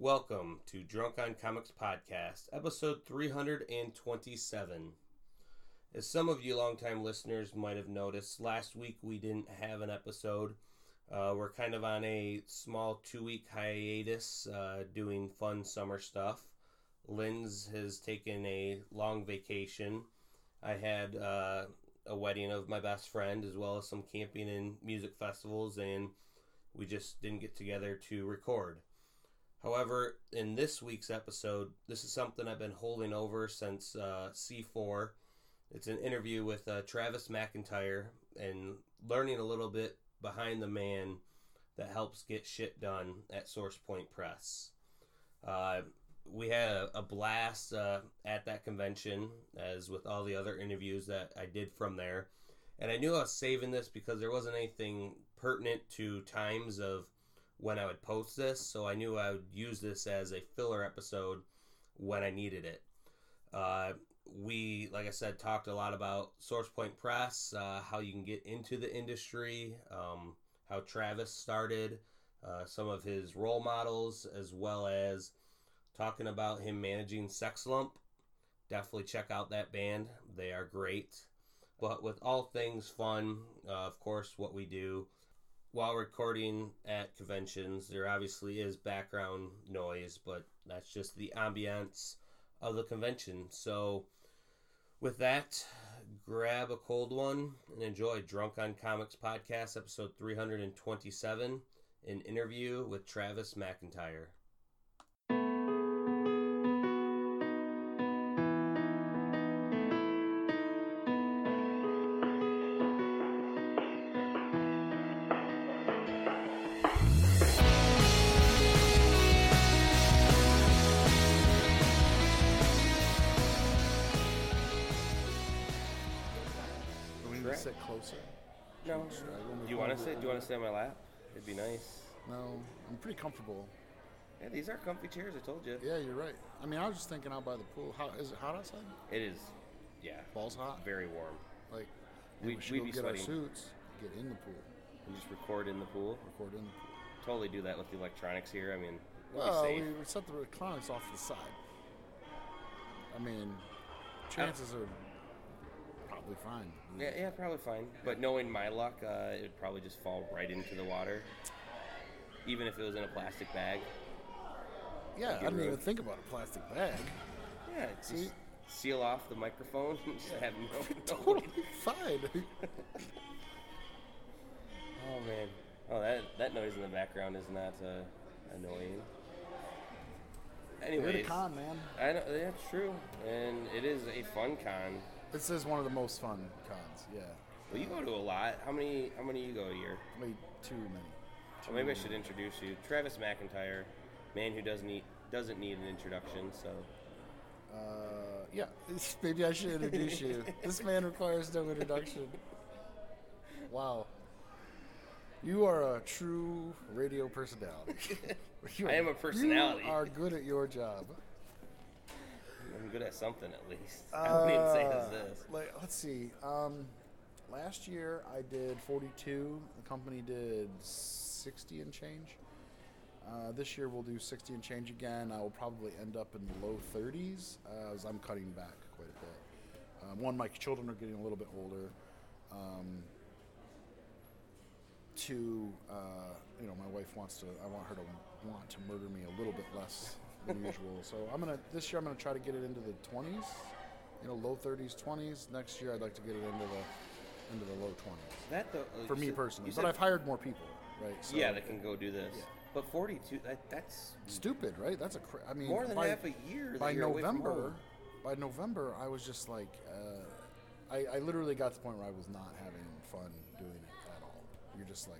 Welcome to Drunk On Comics Podcast, episode 327. As some of you longtime listeners might have noticed, last week we didn't have an episode. We're kind of on a small 2-week hiatus doing fun summer stuff. Linz has taken a long vacation. I had a wedding of my best friend, as well as some camping and music festivals, and we just didn't get together to record. However, in this week's episode, this is something I've been holding over since C4. It's an interview with Travis McIntyre and learning a little bit behind the man that helps get shit done at SourcePoint Press. We had a blast at that convention, as with all the other interviews that I did from there. And I knew I was saving this because there wasn't anything pertinent to times of when I would post this, so I knew I would use this as a filler episode when I needed it. We, like I said, talked a lot about SourcePoint Press, how you can get into the industry, how Travis started, some of his role models, as well as talking about him managing Sex Lump. Definitely check out that band. They are great. But with all things fun, of course, what we do while recording at conventions, there obviously is background noise, but that's just the ambiance of the convention. So with that, grab a cold one and enjoy Drunk on Comics Podcast, episode 327, an interview with Travis McIntyre. Do you want to sit on my lap? It'd be nice. No, I'm pretty comfortable. Yeah, these are comfy chairs, I told you. Yeah, you're right. I mean, I was just thinking out by the pool. How, is it hot outside? It is, yeah. Balls hot? Very warm. Like, we'd be get sweating. Our suits, get in the pool. We just record in the pool? Record in the pool. Totally do that with the electronics here. I mean, well, we set the electronics off to the side. I mean, chances are... probably fine. Yeah, probably fine. But knowing my luck, it would probably just fall right into the water, even if it was in a plastic bag. Yeah, I didn't even think about a plastic bag. Yeah, just seal off the microphone. Just have no totally fine. Oh man, that noise in the background is not annoying. Anyways, you're at a con, man. I know that's true, and it is a fun con. This is one of the most fun cons, yeah. Well, you go to a lot. How many you go a year? Maybe too many. Well, maybe I should introduce you. Travis McIntyre, man who doesn't need an introduction, so. Yeah, maybe I should introduce you. This man requires no introduction. Wow. You are a true radio personality. I am a personality. You are good at your job. I'm good at something, at least. I wouldn't even say it's this. Let's see. Last year, I did 42. The company did 60 and change. This year, we'll do 60 and change again. I will probably end up in the low 30s, as I'm cutting back quite a bit. One, my children are getting a little bit older. Two, my wife I want her to murder me a little bit less than usual. So this year I'm gonna try to get it into the 20s, low 30s, 20s. Next year I'd like to get it into the low 20s. For me personally, but I've hired more people, right? So, yeah, that can go do this. Yeah. But 42, that's stupid, right? That's more than half a year. By November, I was just like, I literally got to the point where I was not having fun doing it at all. You're just like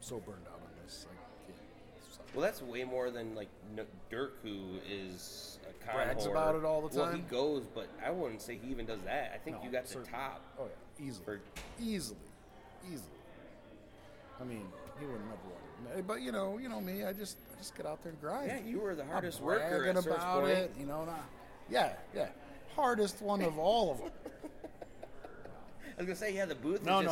so burned out on this. Well, that's way more than, Dirk, who is a con brags holder. About it all the time. Well, he goes, but I wouldn't say he even does that. I think you got certainly. The top. Oh, yeah. Easily. Easily. I mean, he wouldn't have won it. But, you know me, I just get out there and grind. Yeah, you were the hardest worker at about it, Yeah, yeah. Hardest one of all of them. I was gonna say, yeah, the booth is dying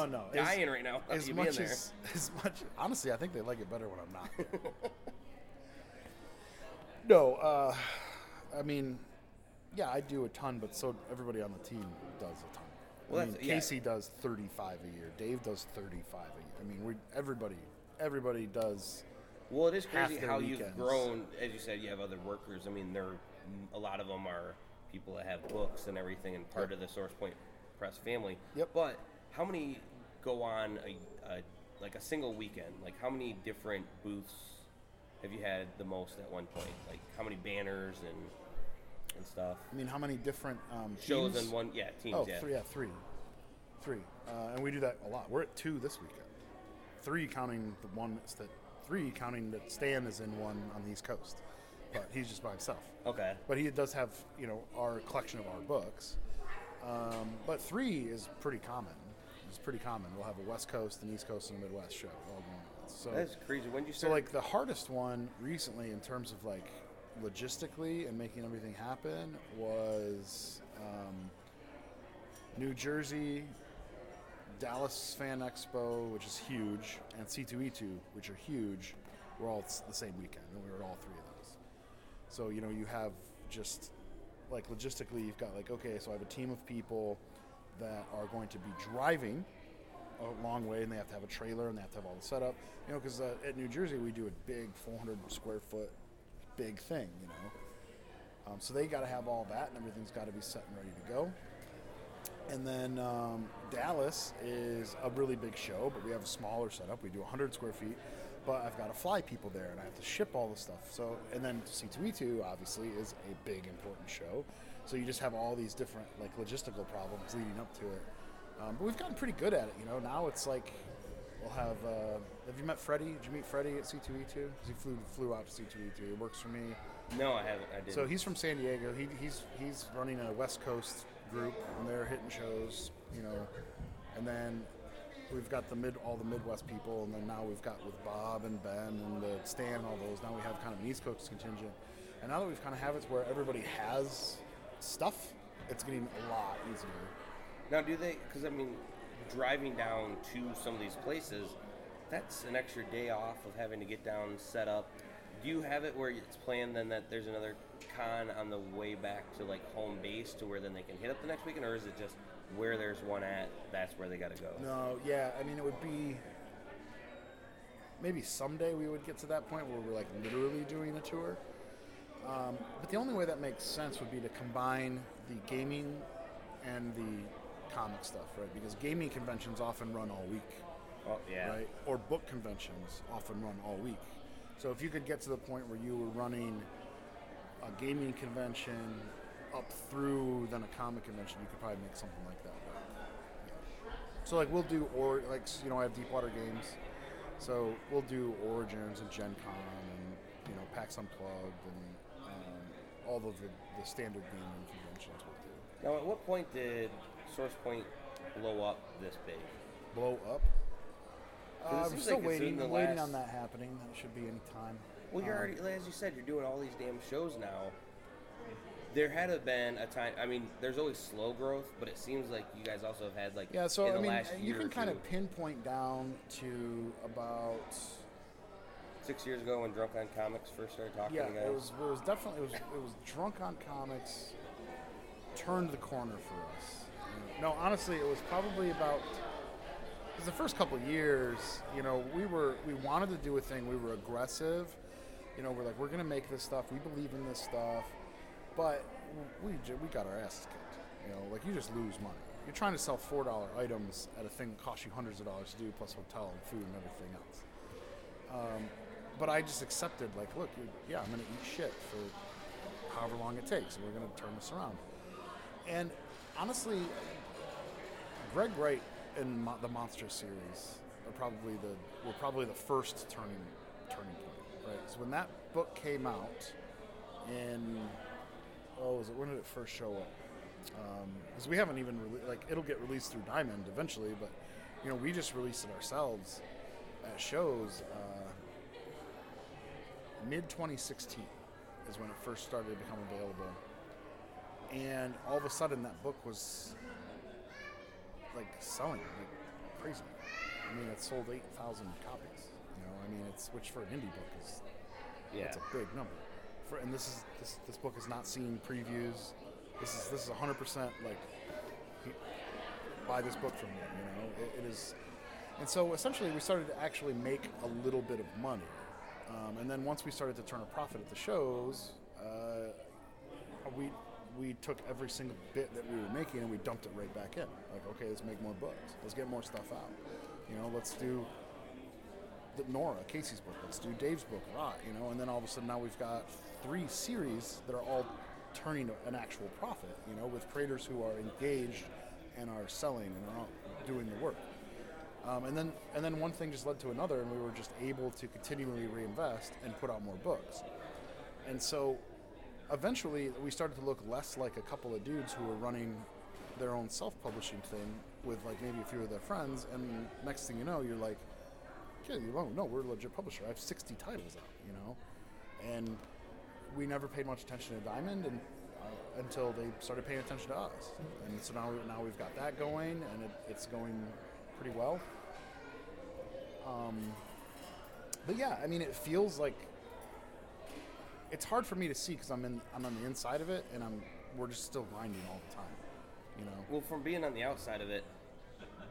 right now. As you much as there. As much, honestly, I think they like it better when I'm not there. No, I mean, yeah, I do a ton, but so everybody on the team does a ton. Well, I mean, Casey does 35 a year. Dave does 35 a year. I mean, everybody does. Well, it is crazy how you've grown. As you said, you have other workers. I mean, a lot of them are people that have books and everything and part of the SourcePoint Press family. Yep. But how many go on a single weekend? Like, how many different booths have you had the most at one point? Like, how many banners and stuff? I mean, how many different shows in one? Yeah, teams. Oh, yeah. Three. And we do that a lot. We're at two this weekend. Three counting that Stan is in one on the East Coast, but he's just by himself. Okay. But he does have, you know, our collection of our books. But three is pretty common. It's pretty common. We'll have a West Coast, an East Coast, and a Midwest show. So that's crazy. When did you start? So, like, the hardest one recently in terms of, like, logistically and making everything happen was New Jersey, Dallas Fan Expo, which is huge, and C2E2, which are huge, were all the same weekend, and we were at all three of those. So, you know, you have just, like, logistically, you've got, like, okay, so I have a team of people that are going to be driving a long way, and they have to have a trailer, and they have to have all the setup, you know, because at New Jersey, we do a big 400-square-foot big thing, you know. So they got to have all that, and everything's got to be set and ready to go. And then Dallas is a really big show, but we have a smaller setup. We do 100 square feet, but I've got to fly people there, and I have to ship all the stuff. So, and then C2E2, obviously, is a big, important show. So you just have all these different, like, logistical problems leading up to it. But we've gotten pretty good at it, you know. Now it's like we'll have you met Freddy? Did you meet Freddy at C2E2? Because he flew out to C2E2. He works for me. No, I haven't. I didn't. So he's from San Diego. He's running a West Coast group, and they're hitting shows, you know, and then we've got all the Midwest people, and then now we've got with Bob and Ben and Stan and all those, now we have kind of an East Coast contingent, and now that we've kind of have it where everybody has stuff, it's getting a lot easier. Now because I mean, driving down to some of these places, that's an extra day off of having to get down, set up. Do you have it where it's planned then that there's another con on the way back to, like, home base to where then they can hit up the next weekend, or is it just where there's one at, that's where they got to go? No, yeah, I mean, it would be maybe someday we would get to that point where we're, like, literally doing a tour. But the only way that makes sense would be to combine the gaming and the comic stuff, right? Because gaming conventions often run all week, right? Or book conventions often run all week. So if you could get to the point where you were running a gaming convention up through then a comic convention, you could probably make something like that. Yeah. So, like, we'll do, or, like, you know, I have Deepwater Games, so we'll do Origins and Gen Con and, you know, PAX Unplugged and all of the standard gaming conventions we'll do. Now, at what point did SourcePoint blow up this big? Blow up? I'm still waiting on that happening. That should be any time. Well, you're already, as you said, you're doing all these damn shows now. There had to have been a time, I mean, there's always slow growth, but it seems like you guys also have had, like, yeah, so, in the last year. Yeah, so, I mean, you can kind of pinpoint down to about 6 years ago when Drunk On Comics first started talking to you guys. Yeah, it was definitely, it was Drunk On Comics turned the corner for us. No, honestly, it was probably about, because the first couple of years, you know, we wanted to do a thing. We were aggressive. You know, we're like, we're going to make this stuff. We believe in this stuff. But we got our asses kicked. You know, like, you just lose money. You're trying to sell $4 items at a thing that costs you hundreds of dollars to do, plus hotel and food and everything else. But I just accepted, like, look, I'm going to eat shit for however long it takes. And we're going to turn this around. And honestly, Greg Wright and the Monster series were probably the first turning point, right? So when that book came out in, when did it first show up? Because we haven't even it'll get released through Diamond eventually, but, you know, we just released it ourselves at shows. Mid 2016 is when it first started to become available, and all of a sudden that book was like selling like crazy. I mean, it sold 8,000 copies. You know, I mean, it's which for an indie book is it's a big number. For and this is this book has not seen previews. This is 100% like buy this book from them. You know, it is. And so essentially, we started to actually make a little bit of money. And then once we started to turn a profit at the shows, we took every single bit that we were making and we dumped it right back in. Like, okay, let's make more books. Let's get more stuff out. You know, let's do Nora, Casey's book. Let's do Dave's book, Rot, you know. And then all of a sudden now we've got three series that are all turning an actual profit, you know, with creators who are engaged and are selling and are doing the work. And then one thing just led to another, and we were just able to continually reinvest and put out more books. And so eventually we started to look less like a couple of dudes who were running their own self-publishing thing with like maybe a few of their friends, and next thing you know, you're like, okay, no, we're a legit publisher. I have 60 titles out, you know? And we never paid much attention to Diamond and until they started paying attention to us. And so now we've got that going, and it's going pretty well. But yeah, I mean, it feels like it's hard for me to see because I'm on the inside of it, and we're just still grinding all the time, you know. Well, from being on the outside of it,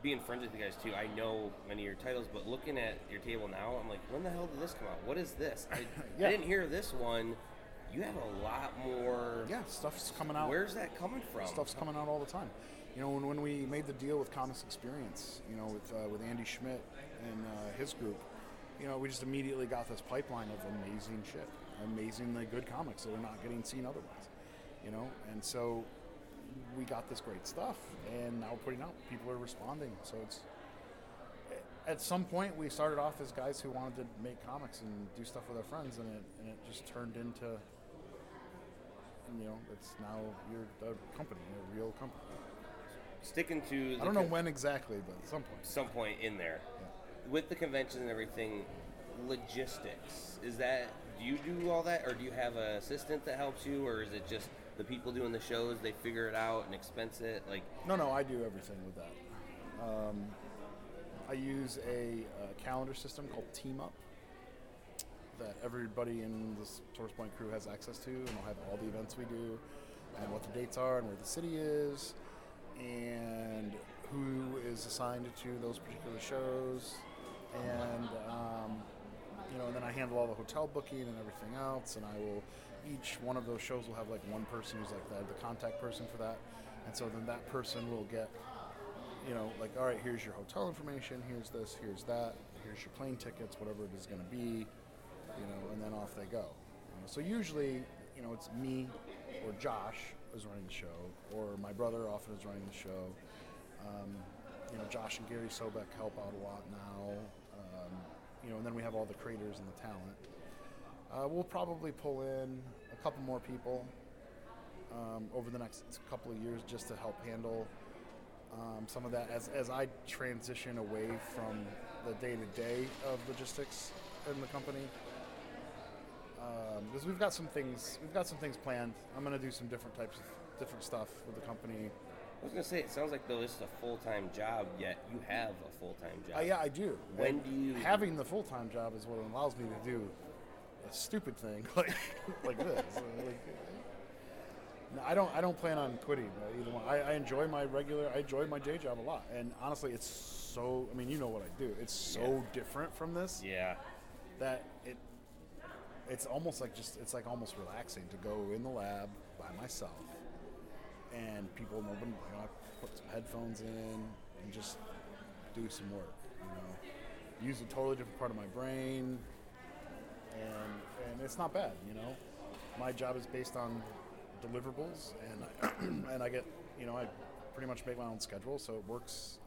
being friends with you guys too, I know many of your titles, but looking at your table now, I'm like, when the hell did this come out? What is this? I didn't hear this one. You have a lot more. Yeah, stuff's coming out. Where's that coming from? Stuff's coming out all the time. You know, when we made the deal with Comics Experience, you know, with Andy Schmidt and his group, you know, we just immediately got this pipeline of amazing shit, amazingly good comics that are not getting seen otherwise, you know. And so we got this great stuff, and now we're putting out. People are responding, so it's. At some point, we started off as guys who wanted to make comics and do stuff with our friends, and it just turned into. You know, it's now you're a company, a real company. Sticking to the I don't know when exactly, but at some point. Some point in there. Yeah. With the convention and everything, logistics, is that, do you do all that, or do you have an assistant that helps you, or is it just the people doing the shows, they figure it out and expense it? Like No, I do everything with that. I use a calendar system called Team Up that everybody in the SourcePoint crew has access to, and I'll have all the events we do, and what the dates are, and where the city is, and who is assigned to those particular shows, and you know, and then I handle all the hotel booking and everything else, and I will, each one of those shows will have like one person who's like the contact person for that, and so then that person will get, you know, like, all right, here's your hotel information, here's this, here's that, here's your plane tickets, whatever it is going to be. You know, and then off they go. You know, so usually, you know, it's me or Josh is running the show, or my brother often is running the show. You know, Josh and Gary Sobek help out a lot now. You know, and then we have all the creators and the talent. We'll probably pull in a couple more people over the next couple of years just to help handle some of that as I transition away from the day-to-day of logistics in the company, because we've got some things planned. I'm going to do some different stuff with the company. I was going to say, it sounds like though this is a full-time job, yet you have a full-time job. Yeah, I do. When do you having the full-time job is what allows me to do a stupid thing like this. No, I don't plan on quitting either one. I enjoy my day job a lot, and honestly, it's so. I mean, you know what I do. It's so different from this. Yeah. That it's almost like almost relaxing to go in the lab by myself, and people know, you know, I put some headphones in and just do some work, you know, use a totally different part of my brain, and it's not bad, you know. My job is based on deliverables, and I get, you know, I pretty much make my own schedule, so it works.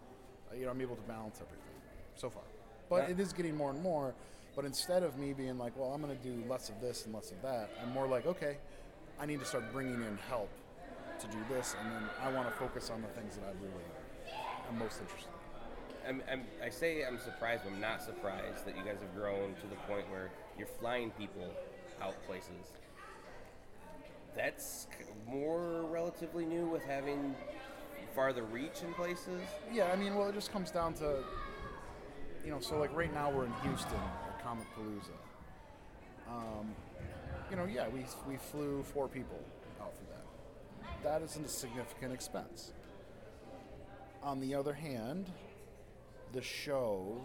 You know, I'm able to balance everything so far. But it is getting more and more. But instead of me being like, well, I'm going to do less of this and less of that, I'm more like, okay, I need to start bringing in help to do this, and then I want to focus on the things that I really am most interested in. I say I'm surprised, but I'm not surprised that you guys have grown to the point where you're flying people out places. That's more relatively new with having farther reach in places? Yeah, I mean, well, it just comes down to, you know, so like right now we're in Houston at Comic Palooza. You know, yeah, we flew 4 people out for that. That isn't a significant expense. On the other hand, the show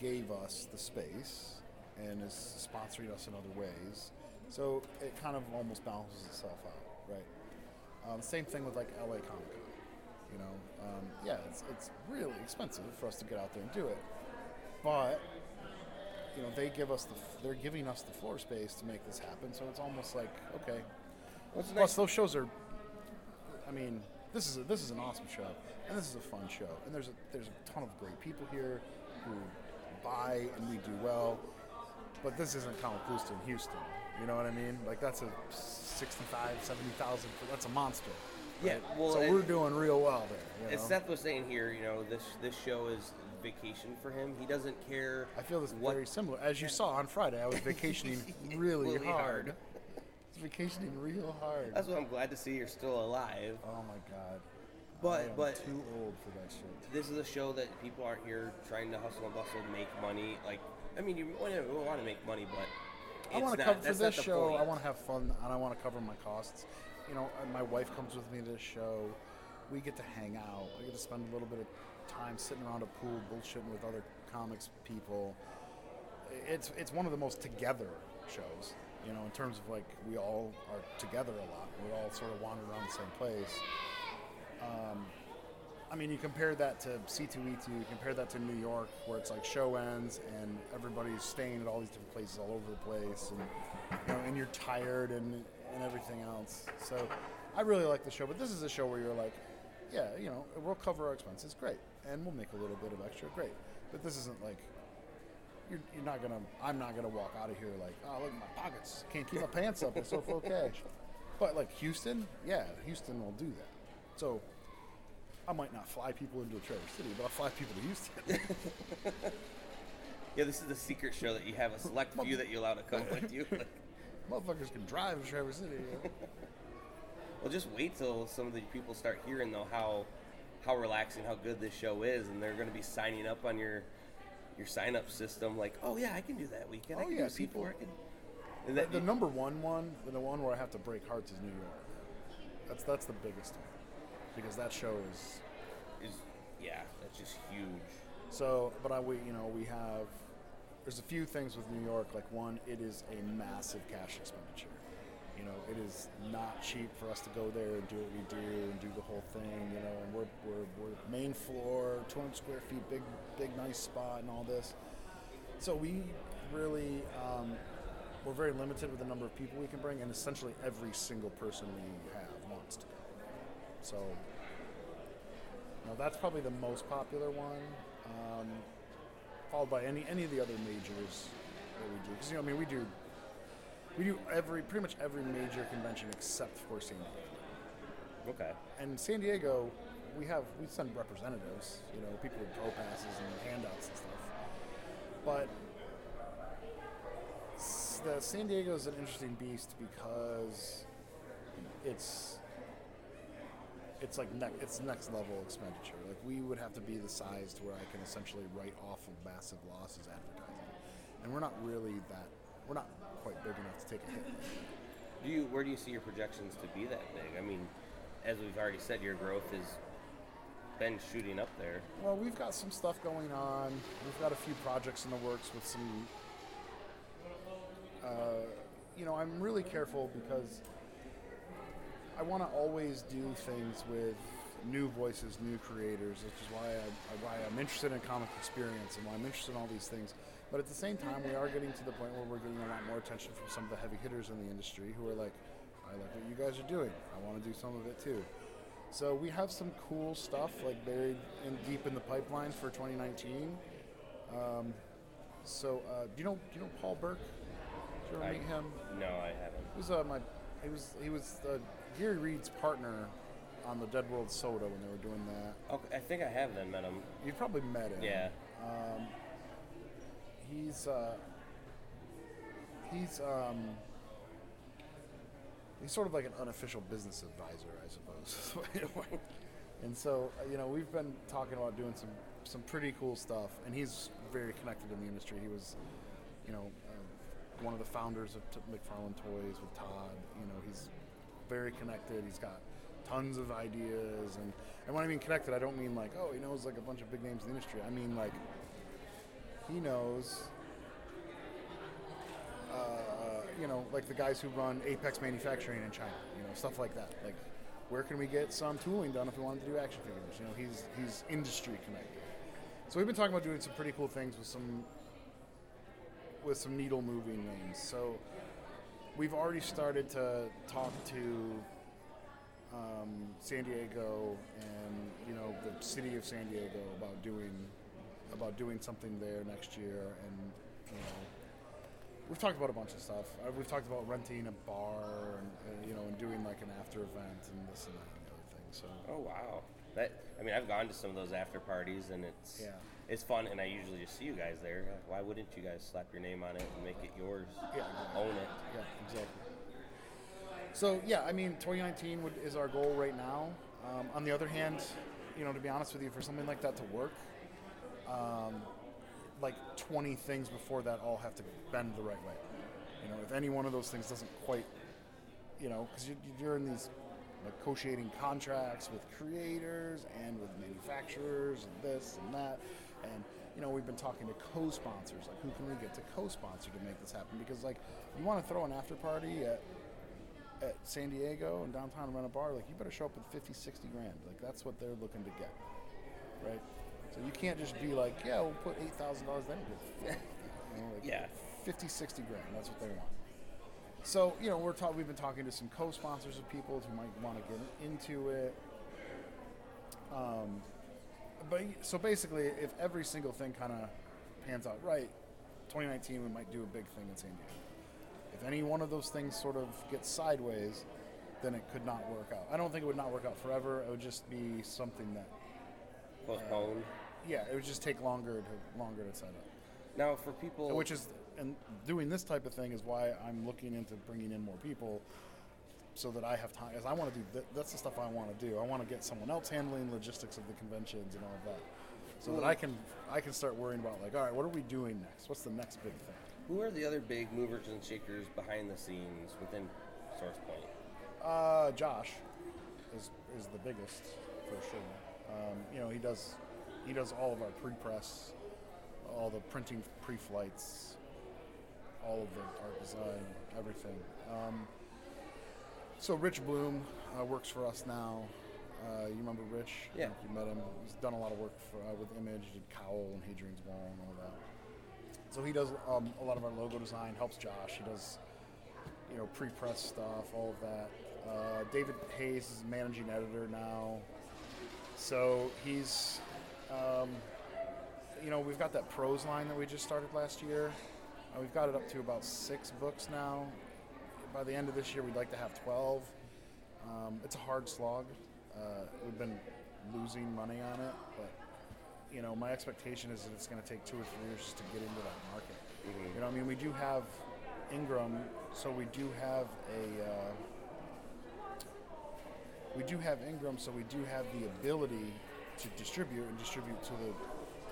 gave us the space and has sponsored us in other ways. So it kind of almost balances itself out, right? Same thing with like LA Comic Con, you know? Yeah, it's really expensive for us to get out there and do it. But, you know, they give us they're giving us the floor space to make this happen. So it's almost like, okay. Plus those shows are, I mean, this is an awesome show, and this is a fun show, and there's a ton of great people here who buy and we do well, but this isn't Comic Palooza in Houston, you know what I mean? Like that's a 65,000-70,000, that's a monster. Right? Yeah, well, so we're doing real well there. You know? As Seth was saying here, you know, this show is vacation for him. He doesn't care. I feel this very similar. As you saw on Friday, I was vacationing really hard. Vacationing real hard. That's what I'm glad to see. You're still alive. Oh my God. But too old for that shit. This is a show that people aren't here trying to hustle and bustle, make money. Like, I mean, you want to make money, but it's I want to cover for this show. Point. I want to have fun, and I want to cover my costs. You know, my wife comes with me to this show. We get to hang out. I get to spend a little bit of time sitting around a pool, bullshitting with other comics people. It's one of the most together shows. You know, in terms of like, we all are together a lot. We all sort of wander around the same place. I mean, you compare that to C2E2, you compare that to New York, where it's like show ends and everybody's staying at all these different places all over the place, and you know, and you're tired and everything else. So I really like the show, but this is a show where you're like, yeah, you know, we'll cover our expenses, great, and we'll make a little bit of extra, great. But this isn't like. You're not gonna. I'm not gonna walk out of here like, oh, look at my pockets. Can't keep my pants up. It's so full of cash. But like Houston, yeah, Houston will do that. So I might not fly people into Traverse City, but I'll fly people to Houston. Yeah, this is the secret show that you have a select few that you allow to come with you. Motherfuckers can drive to Traverse City. Yeah. Well, just wait till some of the people start hearing though how relaxing, how good this show is, and they're gonna be signing up on your sign-up system, like, oh, yeah, I can do that weekend. I can do C4. And that the number one where I have to break hearts is New York. That's the biggest one. Because that show is yeah, that's just huge. So, but there's a few things with New York. Like, one, it is a massive cash expenditure. You know, it is not cheap for us to go there and do what we do and do the whole thing, you know, and we're main floor, 200 square feet, big nice spot and all this. So we really, we're very limited with the number of people we can bring, and essentially every single person we have wants to go. So, you know, that's probably the most popular one, followed by any of the other majors that we do. Because, you know, I mean, we do pretty much every major convention except for San Diego. Okay. And San Diego, we send representatives, you know, people with pro passes and handouts and stuff. But San Diego is an interesting beast because it's next level expenditure. Like we would have to be the size to where I can essentially write off of massive losses advertising, and we're not really that. We're not quite big enough to take a hit. Where do you see your projections to be that big? I mean, as we've already said, your growth has been shooting up there. Well, we've got some stuff going on. We've got a few projects in the works with some... you know, I'm really careful because I want to always do things with new voices, new creators, which is why I'm interested in Comic Experience and why I'm interested in all these things. But at the same time, we are getting to the point where we're getting a lot more attention from some of the heavy hitters in the industry who are like, I like what you guys are doing. I want to do some of it too. So we have some cool stuff like buried in deep in the pipeline for 2019. Do you know Paul Burke? Did you ever meet him? No, I haven't. He was Gary Reed's partner on the Dead World Soda when they were doing that. Okay, I think I have then met him. You probably met him. Yeah. He's sort of like an unofficial business advisor, I suppose. And so, you know, we've been talking about doing some pretty cool stuff, and he's very connected in the industry. He was, you know, one of the founders of McFarlane Toys with Todd. You know, he's very connected. He's got tons of ideas, and when I mean connected, I don't mean like, oh, he knows like a bunch of big names in the industry. I mean like he knows, you know, like the guys who run Apex Manufacturing in China, you know, stuff like that. Like, where can we get some tooling done if we wanted to do action figures? You know, he's industry connected. So we've been talking about doing some pretty cool things with some needle moving names. So we've already started to talk to San Diego and, you know, the city of San Diego about doing something there next year, and, you know, we've talked about a bunch of stuff. We've talked about renting a bar and, you know, and doing like an after event and this and that and the other thing. So. Oh wow! I've gone to some of those after parties, and it's fun. And I usually just see you guys there. Why wouldn't you guys slap your name on it and make it yours? Yeah, exactly. Own it. Yeah, exactly. So yeah, I mean, 2019 is our goal right now. On the other hand, you know, to be honest with you, for something like that to work. Like 20 things before that all have to bend the right way. You know, if any one of those things doesn't quite, you know, because you're in these negotiating contracts with creators and with manufacturers and this and that. And, you know, we've been talking to co-sponsors, like who can we get to co-sponsor to make this happen? Because, like, you want to throw an after party at San Diego and downtown and run a bar, like you better show up with 50, 60 grand. Like that's what they're looking to get, right? So you can't just be like, yeah, we'll put $8,000 in. You know, like yeah. 50, 60 grand, that's what they want. So, you know, we've been talking to some co-sponsors of people who might want to get into it. But so basically, if every single thing kind of pans out right, 2019 we might do a big thing in San Diego. If any one of those things sort of gets sideways, then it could not work out. I don't think it would not work out forever. It would just be something that... postponed. Yeah, it would just take longer to set up. Now, for people, and doing this type of thing is why I'm looking into bringing in more people, so that I have time. As I want to do, that's the stuff I want to do. I want to get someone else handling logistics of the conventions and all of that, so that I can start worrying about like, all right, what are we doing next? What's the next big thing? Who are the other big movers and shakers behind the scenes within SourcePoint? Josh is the biggest for sure. You know, he does all of our pre-press, all the printing pre-flights, all of the art design, everything. So Rich Bloom works for us now. You remember Rich? Yeah. You met him. He's done a lot of work with Image. He did Cowl and Hadrian's Wall and all that. So he does a lot of our logo design, helps Josh. He does, you know, pre-press stuff, all of that. David Hayes is managing editor now. So he's, you know, we've got that prose line that we just started last year. We've got it up to about 6 books now. By the end of this year, we'd like to have 12. It's a hard slog. We've been losing money on it, but, you know, my expectation is that it's going to take 2 or 3 years to get into that market. Mm-hmm. You know, I mean, we do have Ingram, so we do have the ability to distribute to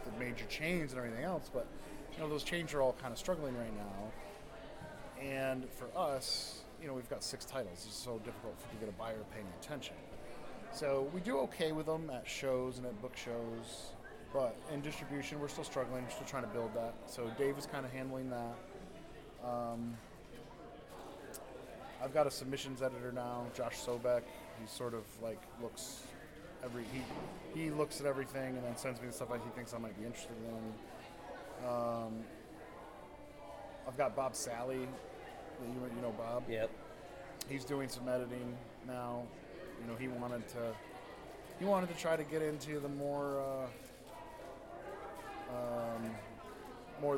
the major chains and everything else. But, you know, those chains are all kind of struggling right now. And for us, you know, we've got 6 titles. It's so difficult to get a buyer paying attention. So we do okay with them at shows and at book shows. But in distribution, we're still struggling. We're still trying to build that. So Dave is kind of handling that. I've got a submissions editor now, Josh Sobek. He sort of like looks at everything and then sends me the stuff that he thinks I might be interested in. I've got Bob Sally. You know Bob? Yep. He's doing some editing now. You know, he wanted to try to get into the more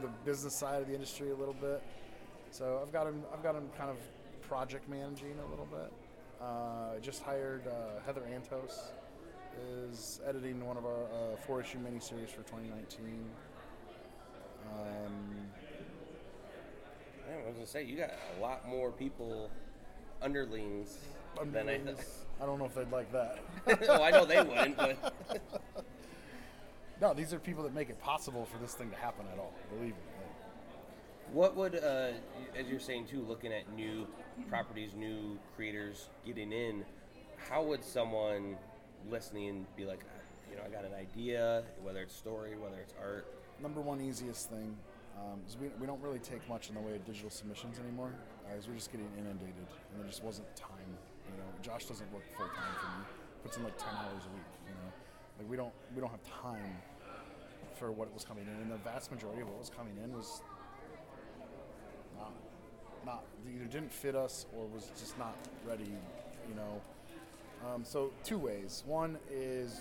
the business side of the industry a little bit. So I've got him kind of project managing a little bit. I just hired Heather Antos, is editing one of our 4-issue miniseries for 2019. I was going to say, you got a lot more people, underlings, I mean, then I don't know if they'd like that. Oh, I know they wouldn't, but... No, these are people that make it possible for this thing to happen at all, believe me. What would, as you're saying too, looking at new properties, new creators getting in, how would someone listening be like, you know, I got an idea, whether it's story, whether it's art? Number one easiest thing is we don't really take much in the way of digital submissions anymore, as we're just getting inundated, and there just wasn't time. You know, Josh doesn't work full time for me; puts in like 10 hours a week. You know, like we don't have time for what was coming in, and the vast majority of what was coming in was not either didn't fit us or was just not ready. You know, so two ways. One is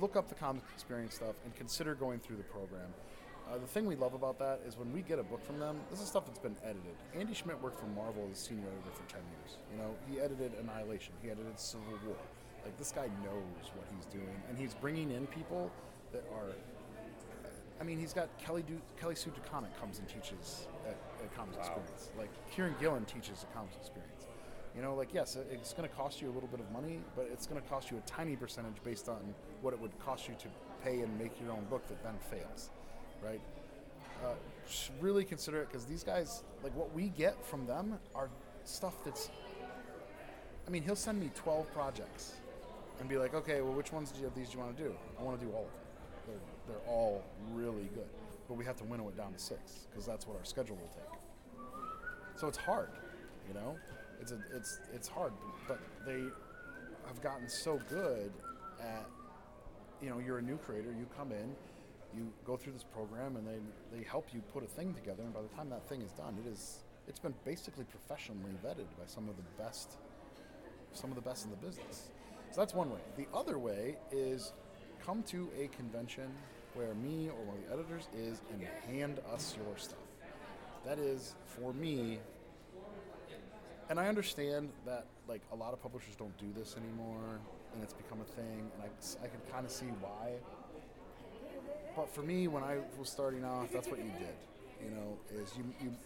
look up the Comic Experience stuff and consider going through the program. The thing we love about that is when we get a book from them, this is stuff that's been edited. Andy Schmidt worked for Marvel as senior editor for 10 years. You know, he edited Annihilation. He edited Civil War. Like, this guy knows what he's doing, and he's bringing in people that are... I mean, he's got Kelly Sue DeConnick comes and teaches at Comics Experience. Like, Kieran Gillen teaches at Comics Experience. You know, like, yes, it's going to cost you a little bit of money, but it's going to cost you a tiny percentage based on what it would cost you to pay and make your own book that then fails. Right? Really consider it, because these guys, like, what we get from them are stuff that's... I mean, he'll send me 12 projects and be like, okay, well, which ones do you want to do? I want to do all of them. They're all really good, but we have to winnow it down to 6, because that's what our schedule will take. So it's hard, you know? It's hard, but they have gotten so good at, you know, you're a new creator, you come in, you go through this program, and they help you put a thing together, and by the time that thing is done, it's been basically professionally vetted by some of the best in the business. So that's one way. The other way is come to a convention where me or one of the editors is and hand us your stuff. That is, for me, and I understand that, like, a lot of publishers don't do this anymore, and it's become a thing, and I can kind of see why. But for me, when I was starting off, that's what you did, you know, is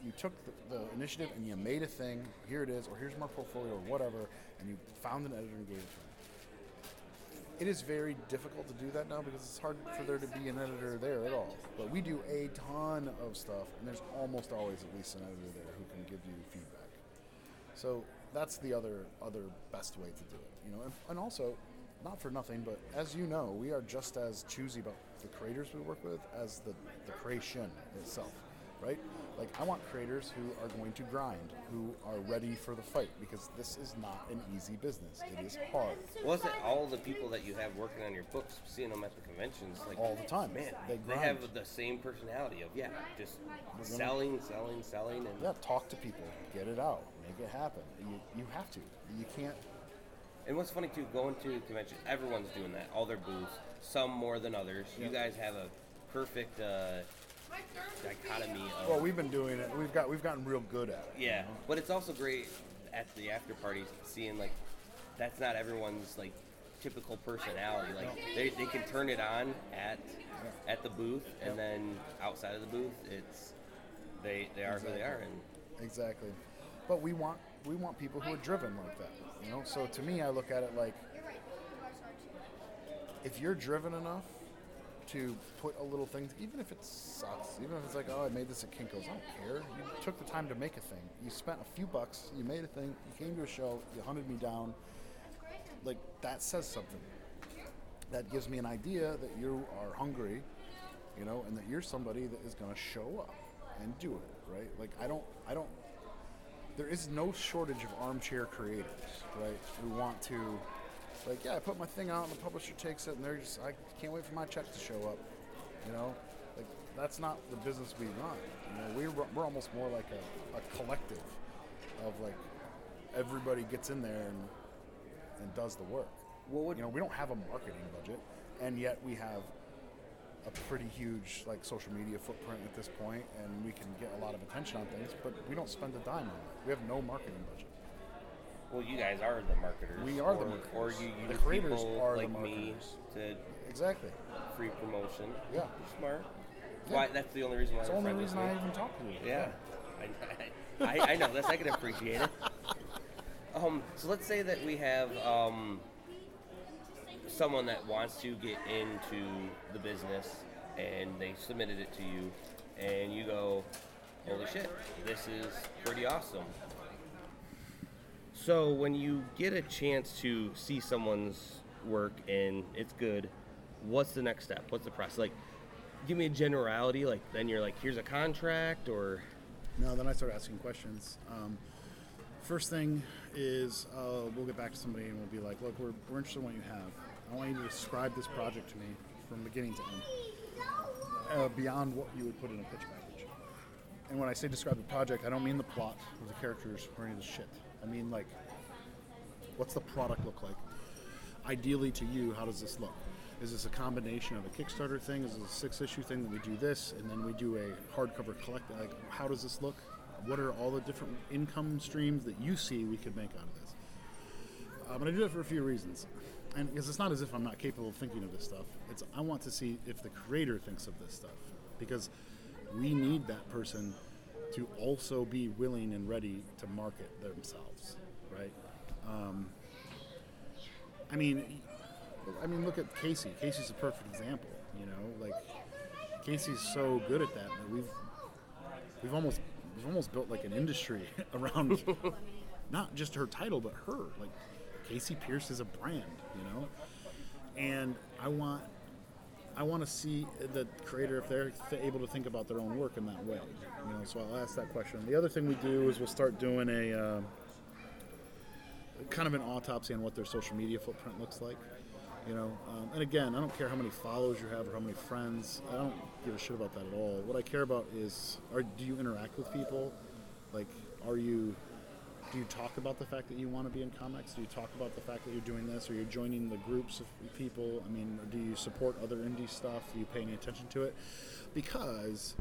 you took the initiative and you made a thing, here it is, or here's my portfolio, or whatever, and you found an editor and gave it to them. It is very difficult to do that now, because it's hard for there to be an editor there at all. But we do a ton of stuff, and there's almost always at least an editor there who can give you feedback. So that's the other best way to do it, you know. And also, not for nothing, but as you know, we are just as choosy about the creators we work with as the creation itself, right? Like, I want creators who are going to grind, who are ready for the fight, because this is not an easy business. It is hard. Wasn't all the people that you have working on your books, seeing them at the conventions, like, all the time, man, they have the same personality of, yeah, just selling, and yeah, talk to people, get it out, make it happen. You have to. You can't. And what's funny too, going to conventions, everyone's doing that. All their booths, some more than others. Yep. You guys have a perfect dichotomy of... Well, we've been doing it. We've gotten real good at it. Yeah, you know? But it's also great at the after parties, seeing, like, that's not everyone's, like, typical personality. Like, no. They can turn it on at the booth, and yep. Then outside of the booth, it's they are exactly who they are. And exactly. But we want people who are driven like that, you know? So to me, I look at it like, if you're driven enough to put a little thing, even if it sucks, even if it's like, oh, I made this at Kinko's, I don't care. You took the time to make a thing. You spent a few bucks, you made a thing, you came to a show, you hunted me down. Like, that says something. That gives me an idea that you are hungry, you know, and that you're somebody that is going to show up and do it, right? Like, I don't. There is no shortage of armchair creators, right? Who want to, like, yeah, I put my thing out and the publisher takes it and they're just, I can't wait for my check to show up, you know? Like, that's not the business we run. You know, we're almost more like a collective of, like, everybody gets in there and does the work. You know, we don't have a marketing budget, and yet we have a pretty huge, like, social media footprint at this point, and we can get a lot of attention on things, but we don't spend a dime on it. We have no marketing budget. Well, you guys are the marketers. We are the marketers. Or you the creators are like the marketers. Me to exactly. Free promotion. Yeah. You're smart. Yeah. Why? That's the only reason why. It's the only reason I even talk to you. Yeah. I know this. I can appreciate it. So let's say that we have someone that wants to get into the business and they submitted it to you and you go, holy shit, this is pretty awesome. So when you get a chance to see someone's work and it's good, what's the next step? What's the process? Like, give me a generality. Like, then you're like, here's a contract, or? No, then I start asking questions. First thing is we'll get back to somebody and we'll be like, look, we're interested in what you have. I want you to describe this project to me from beginning to end, beyond what you would put in a pitch package. And when I say describe the project, I don't mean the plot or the characters or any of the shit. I mean, like, what's the product look like? Ideally to you, how does this look? Is this a combination of a Kickstarter thing? Is this a 6-issue thing that we do this, and then we do a hardcover collect? Like, how does this look? What are all the different income streams that you see we could make out of this? But I do that for a few reasons. And because it's not as if I'm not capable of thinking of this stuff. It's I want to see if the creator thinks of this stuff. Because we need that person to also be willing and ready to market themselves, right? I mean, look at Casey. Casey's a perfect example, you know? Like, Casey's so good at that that we've almost built, like, an industry around not just her title, but her. Like, Casey Pierce is a brand, you know? And I want to see the creator if they're able to think about their own work in that way. You know, so I'll ask that question. The other thing we do is we'll start doing a kind of an autopsy on what their social media footprint looks like. You know, and again, I don't care how many followers you have or how many friends. I don't give a shit about that at all. What I care about is, do you interact with people? Like, do you talk about the fact that you want to be in comics? Do you talk about the fact that you're doing this or you're joining the groups of people? I mean, do you support other indie stuff? Do you pay any attention to it? Because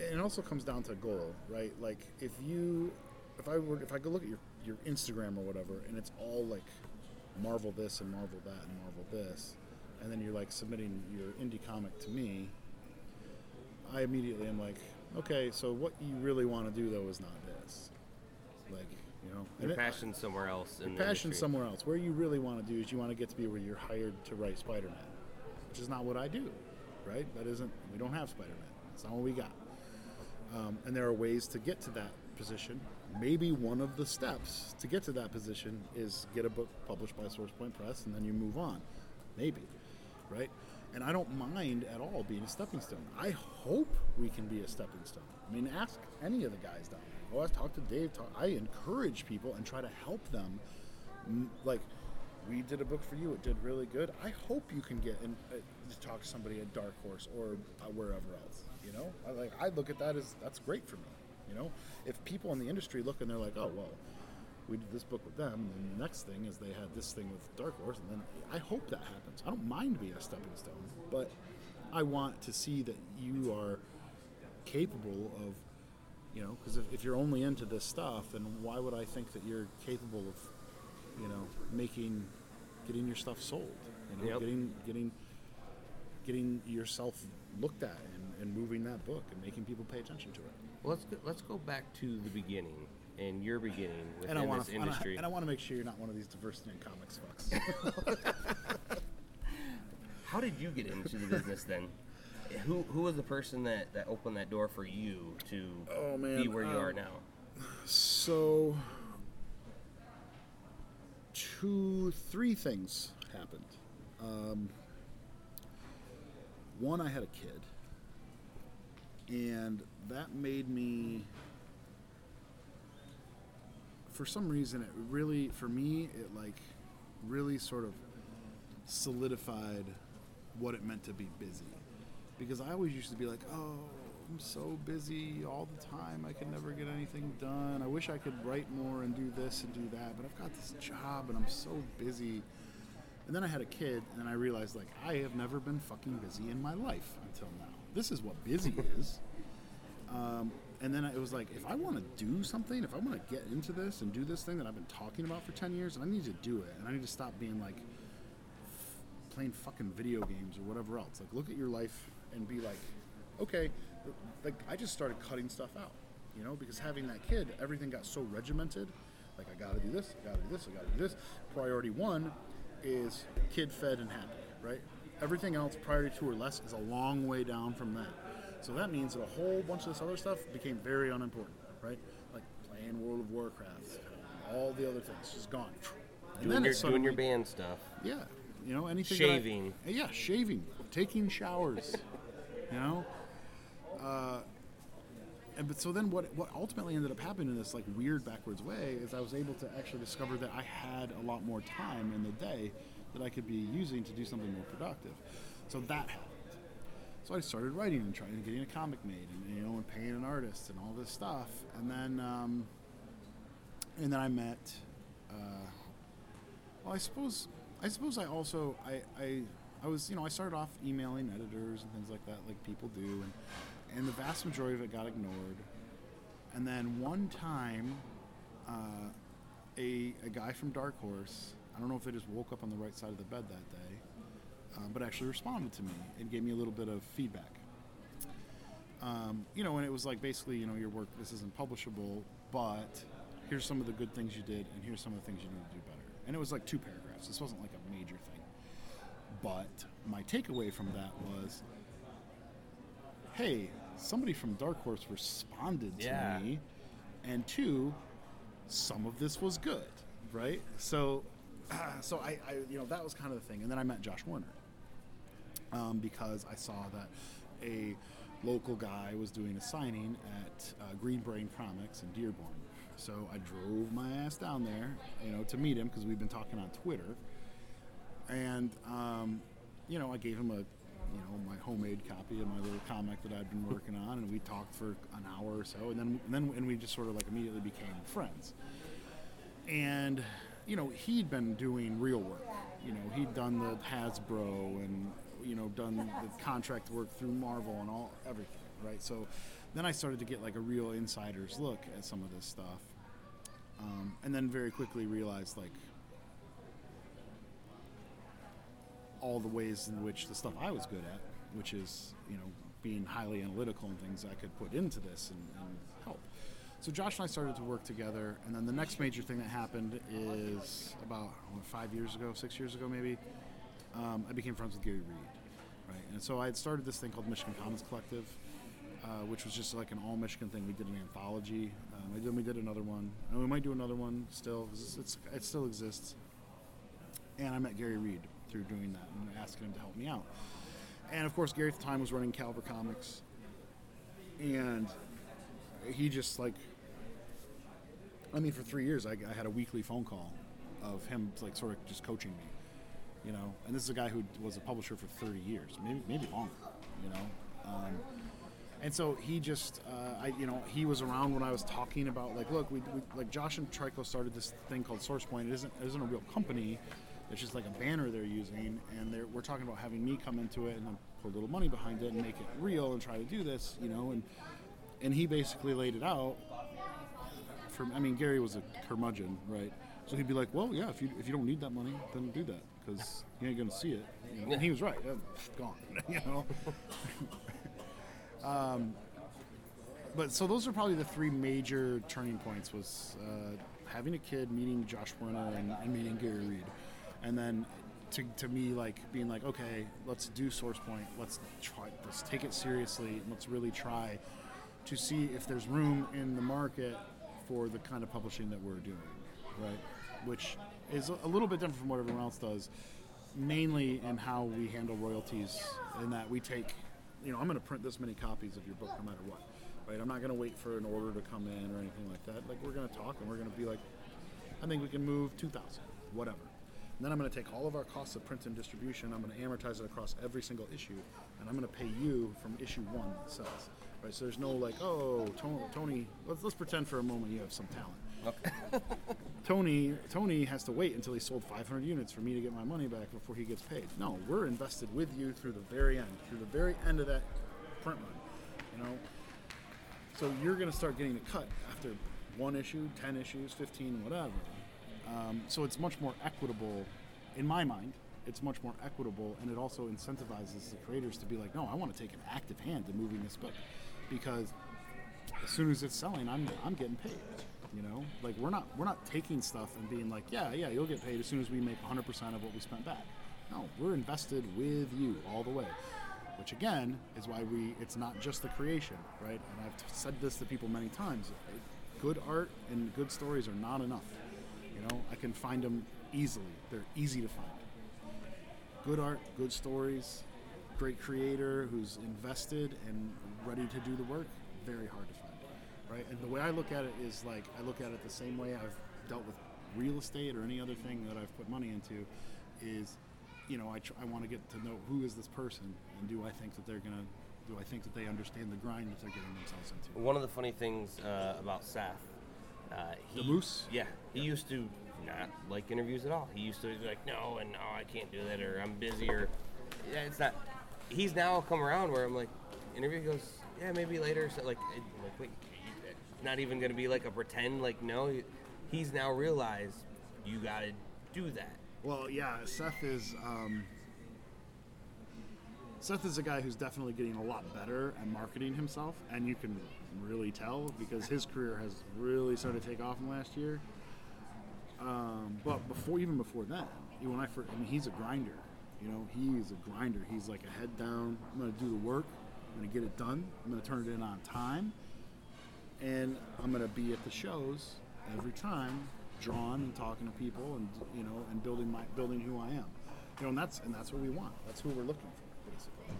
it also comes down to goal, right? Like, if I go look at your Instagram or whatever, and it's all like Marvel this and Marvel that and Marvel this, and then you're like submitting your indie comic to me, I immediately am like, okay, so what you really want to do though is not this. Like, you know, your passion's somewhere else. Your passion's somewhere else. Where you really want to do is you want to get to be where you're hired to write Spider-Man, which is not what I do, right? We don't have Spider-Man. That's not what we got. And there are ways to get to that position. Maybe one of the steps to get to that position is get a book published by SourcePoint Press, and then you move on. Maybe, right? And I don't mind at all being a stepping stone. I hope we can be a stepping stone. I mean, ask any of the guys down there. Oh, I've talked to Dave. I encourage people and try to help them. Like, we did a book for you. It did really good. I hope you can get and to talk to somebody at Dark Horse or wherever else. You know, I look at that as that's great for me. You know, if people in the industry look and they're like, oh, well, we did this book with them, and the next thing is they had this thing with Dark Horse, and then I hope that happens. I don't mind being a stepping stone, but I want to see that you are capable of. You know, because if you're only into this stuff, then why would I think that you're capable of, you know, getting your stuff sold, you know, yep. getting yourself looked at and moving that book and making people pay attention to it. Well, let's go back to the beginning and your beginning within this industry. And I want to make sure you're not one of these diversity in comics fucks. How did you get into the business then? Who was the person that opened that door for you to be where you are now? So, 3 things happened. One, I had a kid, and that made me, for some reason, it really sort of solidified what it meant to be busy. Because I always used to be like, oh, I'm so busy all the time. I can never get anything done. I wish I could write more and do this and do that. But I've got this job and I'm so busy. And then I had a kid and I realized, like, I have never been fucking busy in my life until now. This is what busy is. And then it was like, if I want to do something, if I want to get into this and do this thing that I've been talking about for 10 years, I need to do it. And I need to stop being like playing fucking video games or whatever else. Like, look at your life and be like, okay, like I just started cutting stuff out, you know, because having that kid, everything got so regimented Like, I gotta do this, I gotta do this, I gotta do this. Priority one is kid fed and happy, right? Everything else, priority two or less, is a long way down from that. So that means that a whole bunch of this other stuff became very unimportant, right? Like playing World of Warcraft, all the other things, just gone. And doing, then your, suddenly, doing your band stuff. Yeah, you know, anything. Shaving. Shaving, taking showers, you know? So then what ultimately ended up happening in this like weird backwards way is I was able to actually discover that I had a lot more time in the day that I could be using to do something more productive. So that happened. So I started writing and trying to get a comic made and, you know, and paying an artist and all this stuff. And then I met I started off emailing editors and things like that, like people do, and the vast majority of it got ignored. And then one time, a guy from Dark Horse, I don't know if they just woke up on the right side of the bed that day, but actually responded to me and gave me a little bit of feedback. And it was like, basically, you know, your work, this isn't publishable, but here's some of the good things you did, and here's some of the things you need to do better. And it was like 2 paragraphs. This wasn't like a major thing. But my takeaway from that was, hey, somebody from Dark Horse responded to me, and two, some of this was good, right? So I you know, that was kind of the thing. And then I met Josh Warner because I saw that a local guy was doing a signing at Green Brain Comics in Dearborn. So I drove my ass down there, you know, to meet him because we've been talking on Twitter, and I gave him my homemade copy of my little comic that I'd been working on, and we talked for an hour or so, and then we just sort of like immediately became friends. And you know, he'd been doing real work. You know, he'd done the Hasbro and, you know, done the contract work through Marvel and all, everything, right? So then I started to get like a real insider's look at some of this stuff, and then very quickly realized like all the ways in which the stuff I was good at, which is, you know, being highly analytical and things I could put into this and help. So Josh and I started to work together, and then the next major thing that happened is about 6 years ago maybe, I became friends with Gary Reed, right? And so I had started this thing called Michigan Comics Collective, which was just like an all-Michigan thing. We did an anthology, and then we did another one, and we might do another one still, because it still exists. And I met Gary Reed through doing that and asking him to help me out. And of course, Gary at the time was running Caliber Comics, and he just like, I mean, for 3 years, I had a weekly phone call of him, like, sort of just coaching me, you know. And this is a guy who was a publisher for 30 years, maybe longer, you know. And so he just, he was around when I was talking about, like, look, we like Josh and Trico started this thing called SourcePoint. It isn't a real company. It's just like a banner they're using, and we're talking about having me come into it and put a little money behind it and make it real and try to do this, you know. And he basically laid it out. Gary was a curmudgeon, right? So he'd be like, well, yeah, if you don't need that money, then do that, because you ain't going to see it. You know? And he was right. It's gone, you know. But so those are probably the 3 major turning points, was having a kid, meeting Josh Werner, and meeting Gary Reed. And then to me, like, being like, okay, let's do SourcePoint. Let's try. Let's take it seriously. And let's really try to see if there's room in the market for the kind of publishing that we're doing, right? Which is a little bit different from what everyone else does, mainly in how we handle royalties, in that we take, you know, I'm going to print this many copies of your book no matter what, right? I'm not going to wait for an order to come in or anything like that. Like, we're going to talk, and we're going to be like, I think we can move 2,000, whatever. And then I'm going to take all of our costs of print and distribution, I'm going to amortize it across every single issue, and I'm going to pay you from issue 1 that sells. Right, so there's no like, oh, Tony, let's pretend for a moment you have some talent. Okay. Tony has to wait until he sold 500 units for me to get my money back before he gets paid. No, we're invested with you through the very end of that print run, you know. So you're going to start getting a cut after 1 issue, 10 issues, 15, whatever. So it's much more equitable, in my mind. It's much more equitable, and it also incentivizes the creators to be like, no, I want to take an active hand in moving this book, because as soon as it's selling, I'm getting paid, you know? Like, we're not taking stuff and being like, yeah, you'll get paid as soon as we make 100% of what we spent back. No, we're invested with you all the way, which again is why it's not just the creation, right? And I've said this to people many times, good art and good stories are not enough. You know, I can find them easily. They're easy to find. Good art, good stories, great creator who's invested and ready to do the work, very hard to find, right? And the way I look at it is like, I look at it the same way I've dealt with real estate or any other thing that I've put money into is, you know, I want to get to know who is this person, and do I think that they understand the grind that they're getting themselves into? One of the funny things about Saf, the Moose? Yeah, he used to not like interviews at all. He used to be like, no, I can't do that, or I'm busy, or yeah, it's not. He's now come around where I'm like, interview goes, yeah, maybe later. So like wait, it's not even gonna be like a pretend. Like no, he's now realized you gotta do that. Well, yeah, Seth is a guy who's definitely getting a lot better at marketing himself, and you can really tell because his career has really started to take off in the last year. But before that, he's a grinder. You know, he's a grinder. He's like a head down. I'm gonna do the work. I'm gonna get it done. I'm gonna turn it in on time, and I'm gonna be at the shows every time, drawn and talking to people, and you know, and building who I am, you know, and that's what we want. That's who we're looking for, basically.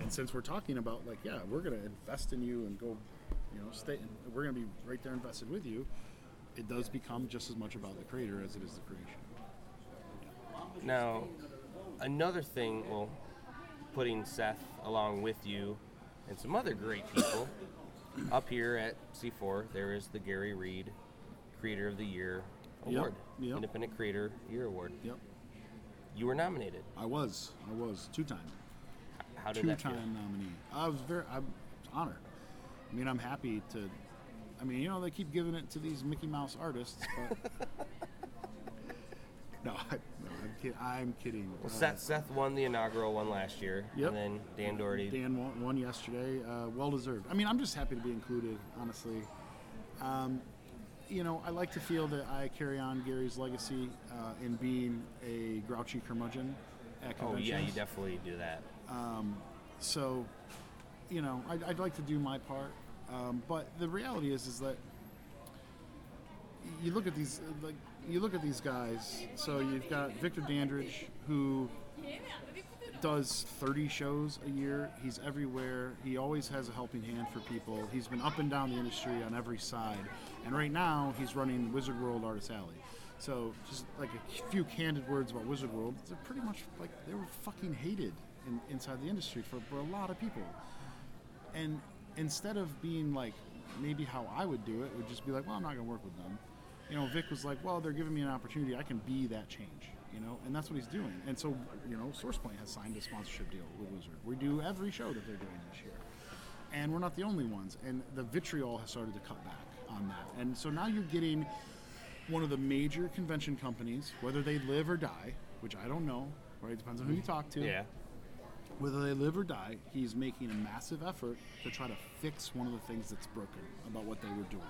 And since we're talking about like, yeah, we're gonna invest in you and go, you know, stay. And we're gonna be right there invested with you. It does become just as much about the creator as it is the creation. Now, another thing, well, putting Seth along with you and some other great people up here at C4, there is the Gary Reed Creator of the Year Award. Yep. Independent Creator Year Award. Yep. You were nominated. I was two-time. How did that feel? Two-time nominee. I'm honored. I mean, I'm happy to. I mean, you know, they keep giving it to these Mickey Mouse artists. But I'm kidding. Well, Seth won the inaugural one last year. Yep. And then Dan Doherty. Dan won yesterday. Well deserved. I mean, I'm just happy to be included, honestly. You know, I like to feel that I carry on Gary's legacy in being a grouchy curmudgeon at conventions. Oh, yeah, you definitely do that. So, you know, I'd like to do my part. But the reality is that you look at these, like, guys. So you've got Victor Dandridge, who does 30 shows a year. He's everywhere. He always has a helping hand for people. He's been up and down the industry on every side. And right now, he's running Wizard World Artist Alley. So just like a few candid words about Wizard World. They're pretty much like they were fucking hated inside the industry for a lot of people. And instead of being like maybe how I would do it, would just be like, well, I'm not going to work with them. You know, Vic was like, well, they're giving me an opportunity. I can be that change. You know, and that's what he's doing. And so, you know, SourcePoint has signed a sponsorship deal with Wizard. We do every show that they're doing this year. And we're not the only ones. And the vitriol has started to cut back on that. And so now you're getting one of the major convention companies, whether they live or die, which I don't know, right? It depends on who you talk to. Yeah. Whether they live or die, he's making a massive effort to try to fix one of the things that's broken about what they were doing.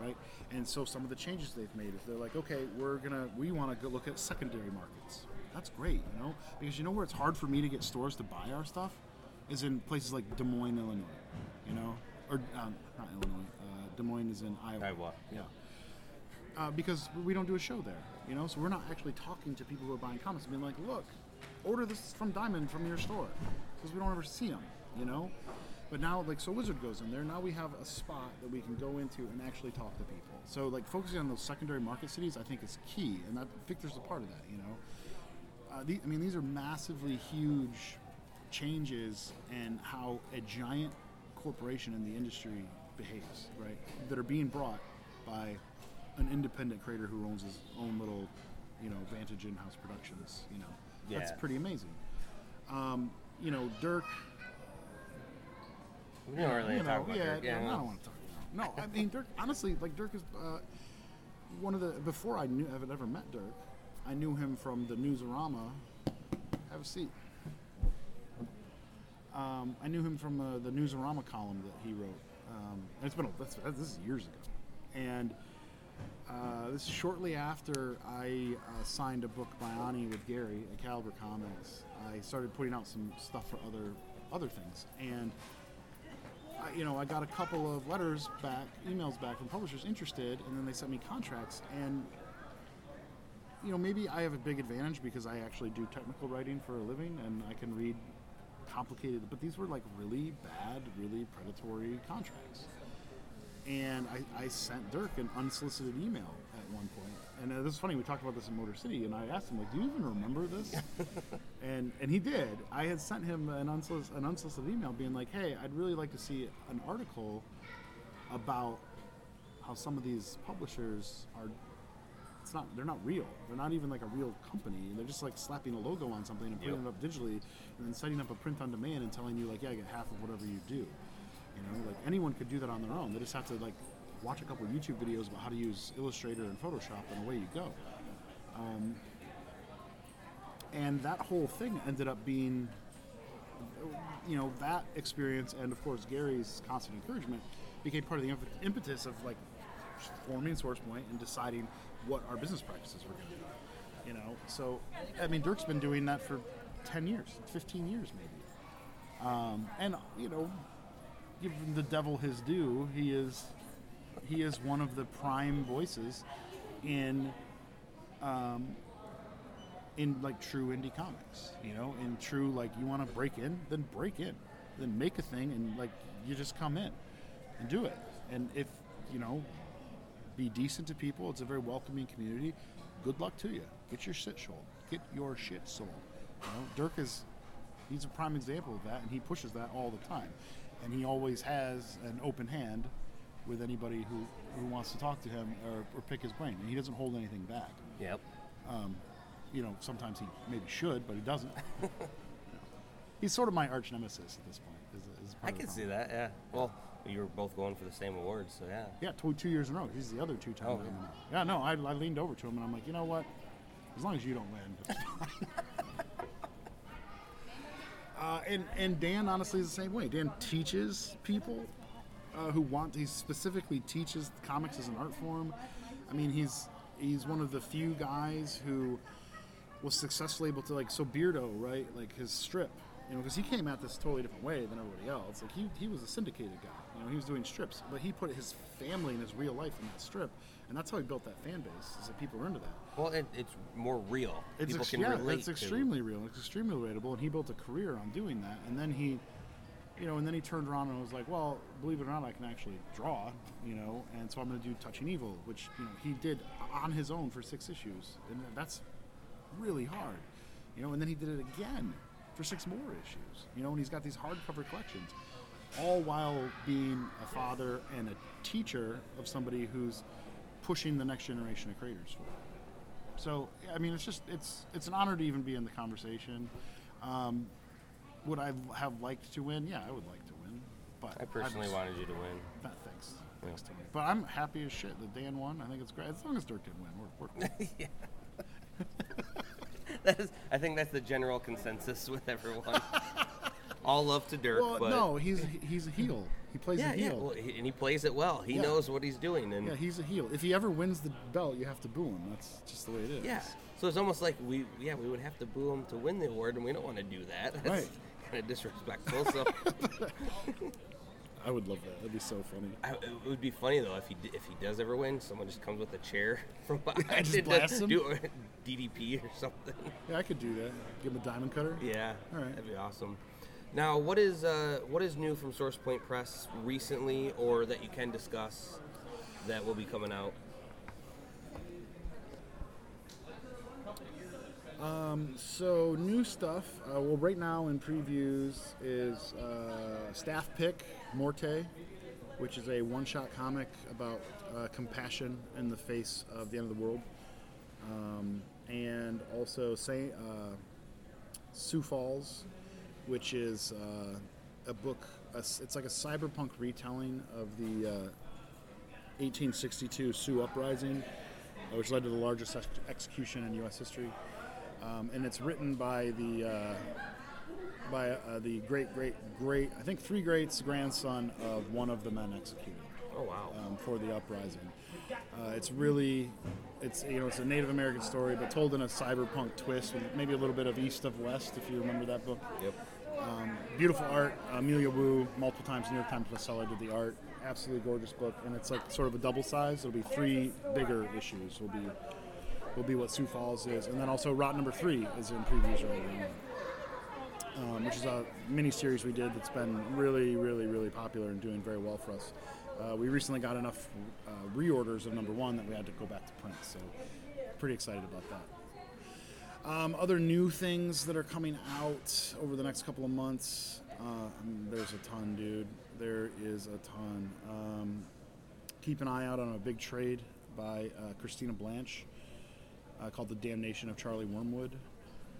Right, and so some of the changes they've made is they're like, okay, we want to go look at secondary markets. That's great, you know, because you know where it's hard for me to get stores to buy our stuff is in places like Des Moines, Illinois, you know, or not Illinois. Des Moines is in Iowa. Yeah, because we don't do a show there, you know, so we're not actually talking to people who are buying comics and being like, look, order this from Diamond from your store, because we don't ever see them, you know. But now, like, so Wizard goes in there. Now we have a spot that we can go into and actually talk to people. So, like, focusing on those secondary market cities, I think is key. And Victor's a part of that, you know. These are massively huge changes in how a giant corporation in the industry behaves, right? That are being brought by an independent creator who owns his own little, you know, Vantage in-house productions, you know. Yeah. That's pretty amazing. You know, Dirk... We don't really talk about Dirk. Yeah, I don't want to talk about him. No, I mean, Dirk, honestly, like, Dirk is one of the... Before I had ever met Dirk, I knew him from the Newsarama. Have a seat. I knew him from the Newsarama column that he wrote. This is years ago. And This is shortly after I signed a book by Ani with Gary at Caliber Comics. I started putting out some stuff for other things, and I got a couple of emails back from publishers interested, and then they sent me contracts. And maybe I have a big advantage because I actually do technical writing for a living, and I can read complicated. But these were like really bad, really predatory contracts. And I sent Dirk an unsolicited email at one point. And this is funny, we talked about this in Motor City, and I asked him, like, do you even remember this? and he did. I had sent him an unsolicited email being like, hey, I'd really like to see an article about how some of these publishers are, they're not real. They're not even like a real company. They're just like slapping a logo on something and putting it up digitally and then setting up a print on demand and telling you, like, yeah, I get half of whatever you do. Like anyone could do that on their own. They just have to like watch a couple of YouTube videos about how to use Illustrator and Photoshop, and away you go. And that whole thing ended up being, that experience, and of course Gary's constant encouragement became part of the impetus of like forming SourcePoint and deciding what our business practices were going to be. So I mean, Dirk's been doing that for 15 years maybe, and give the devil his due. He is one of the prime voices in like true indie comics. In true, like, you want to break in, then make a thing, and like you just come in and do it. And if be decent to people. It's a very welcoming community. Good luck to you. Get your shit sold. Dirk is. He's a prime example of that, and he pushes that all the time. And he always has an open hand with anybody who wants to talk to him or pick his brain. And he doesn't hold anything back. Yep. Sometimes he maybe should, but he doesn't. He's sort of my arch nemesis at this point. Is I can see that, yeah. Well, you were both going for the same awards, so yeah. Yeah, 2 years in a row. He's the other two-time winner. Yeah, no, I leaned over to him, and I'm like, you know what? As long as you don't win, it's fine. And Dan, honestly, is the same way. Dan teaches people who want to. He specifically teaches comics as an art form. I mean, he's one of the few guys who was successfully able to, like, so Beardo, right? Like, his strip, because he came at this totally different way than everybody else. Like, he was a syndicated guy. He was doing strips. But he put his family and his real life in that strip. And that's how he built that fan base, is that people are into that. Well, it's more real. People can relate. It's extremely real. It's extremely relatable. And he built a career on doing that. And then he, he turned around and was like, well, believe it or not, I can actually draw, And so I'm going to do Touching Evil, which, he did on his own for 6 issues. And that's really hard. And then he did it again for 6 more issues. And he's got these hardcover collections. All while being a father and a teacher of somebody who's pushing the next generation of creators forward. So, it's just it's an honor to even be in the conversation. Would I have liked to win? Yeah, I would like to win. But I personally wanted you to win. Thanks to me. But I'm happy as shit that Dan won. I think it's great. As long as Dirk didn't win, we're cool. Yeah. I think that's the general consensus with everyone. All love to Dirk. Well, but no, he's a heel. He plays a heel. Yeah. Well, and he plays it well. He knows what he's doing. And he's a heel. If he ever wins the belt, you have to boo him. That's just the way it is. Yeah. So it's almost like we would have to boo him to win the award, and we don't want to do that. That's kind of disrespectful. So I would love that. That'd be so funny. It would be funny though if he does ever win, someone just comes with a chair from behind and blasts him. Do DDP or something. Yeah, I could do that. Give him a diamond cutter. Yeah. All right. That'd be awesome. Now, what is new from SourcePoint Press recently, or that you can discuss that will be coming out? So, new stuff. Well, right now in previews is Staff Pick Morte, which is a one-shot comic about compassion in the face of the end of the world, and also Sioux Falls, which is a book. It's like a cyberpunk retelling of the 1862 Sioux Uprising, which led to the largest execution in U.S. history. And it's written by the great, great, great, I think 3 greats grandson of one of the men executed. Oh wow! For the uprising, it's a Native American story, but told in a cyberpunk twist, with maybe a little bit of East of West, if you remember that book. Yep. Beautiful art. Amelia Wu, multiple times New York Times bestseller, did the art. Absolutely gorgeous book, and it's like sort of a double size. It'll be three bigger issues. Will be what Sioux Falls is, and then also Rot number 3 is in previews right now. Which is a mini-series we did that's been really, really, really popular and doing very well for us. We recently got enough reorders of number 1 that we had to go back to print, so pretty excited about that. Other new things that are coming out over the next couple of months, there's a ton, dude. There is a ton. Keep an eye out on a big trade by Christina Blanche called The Damnation of Charlie Wormwood.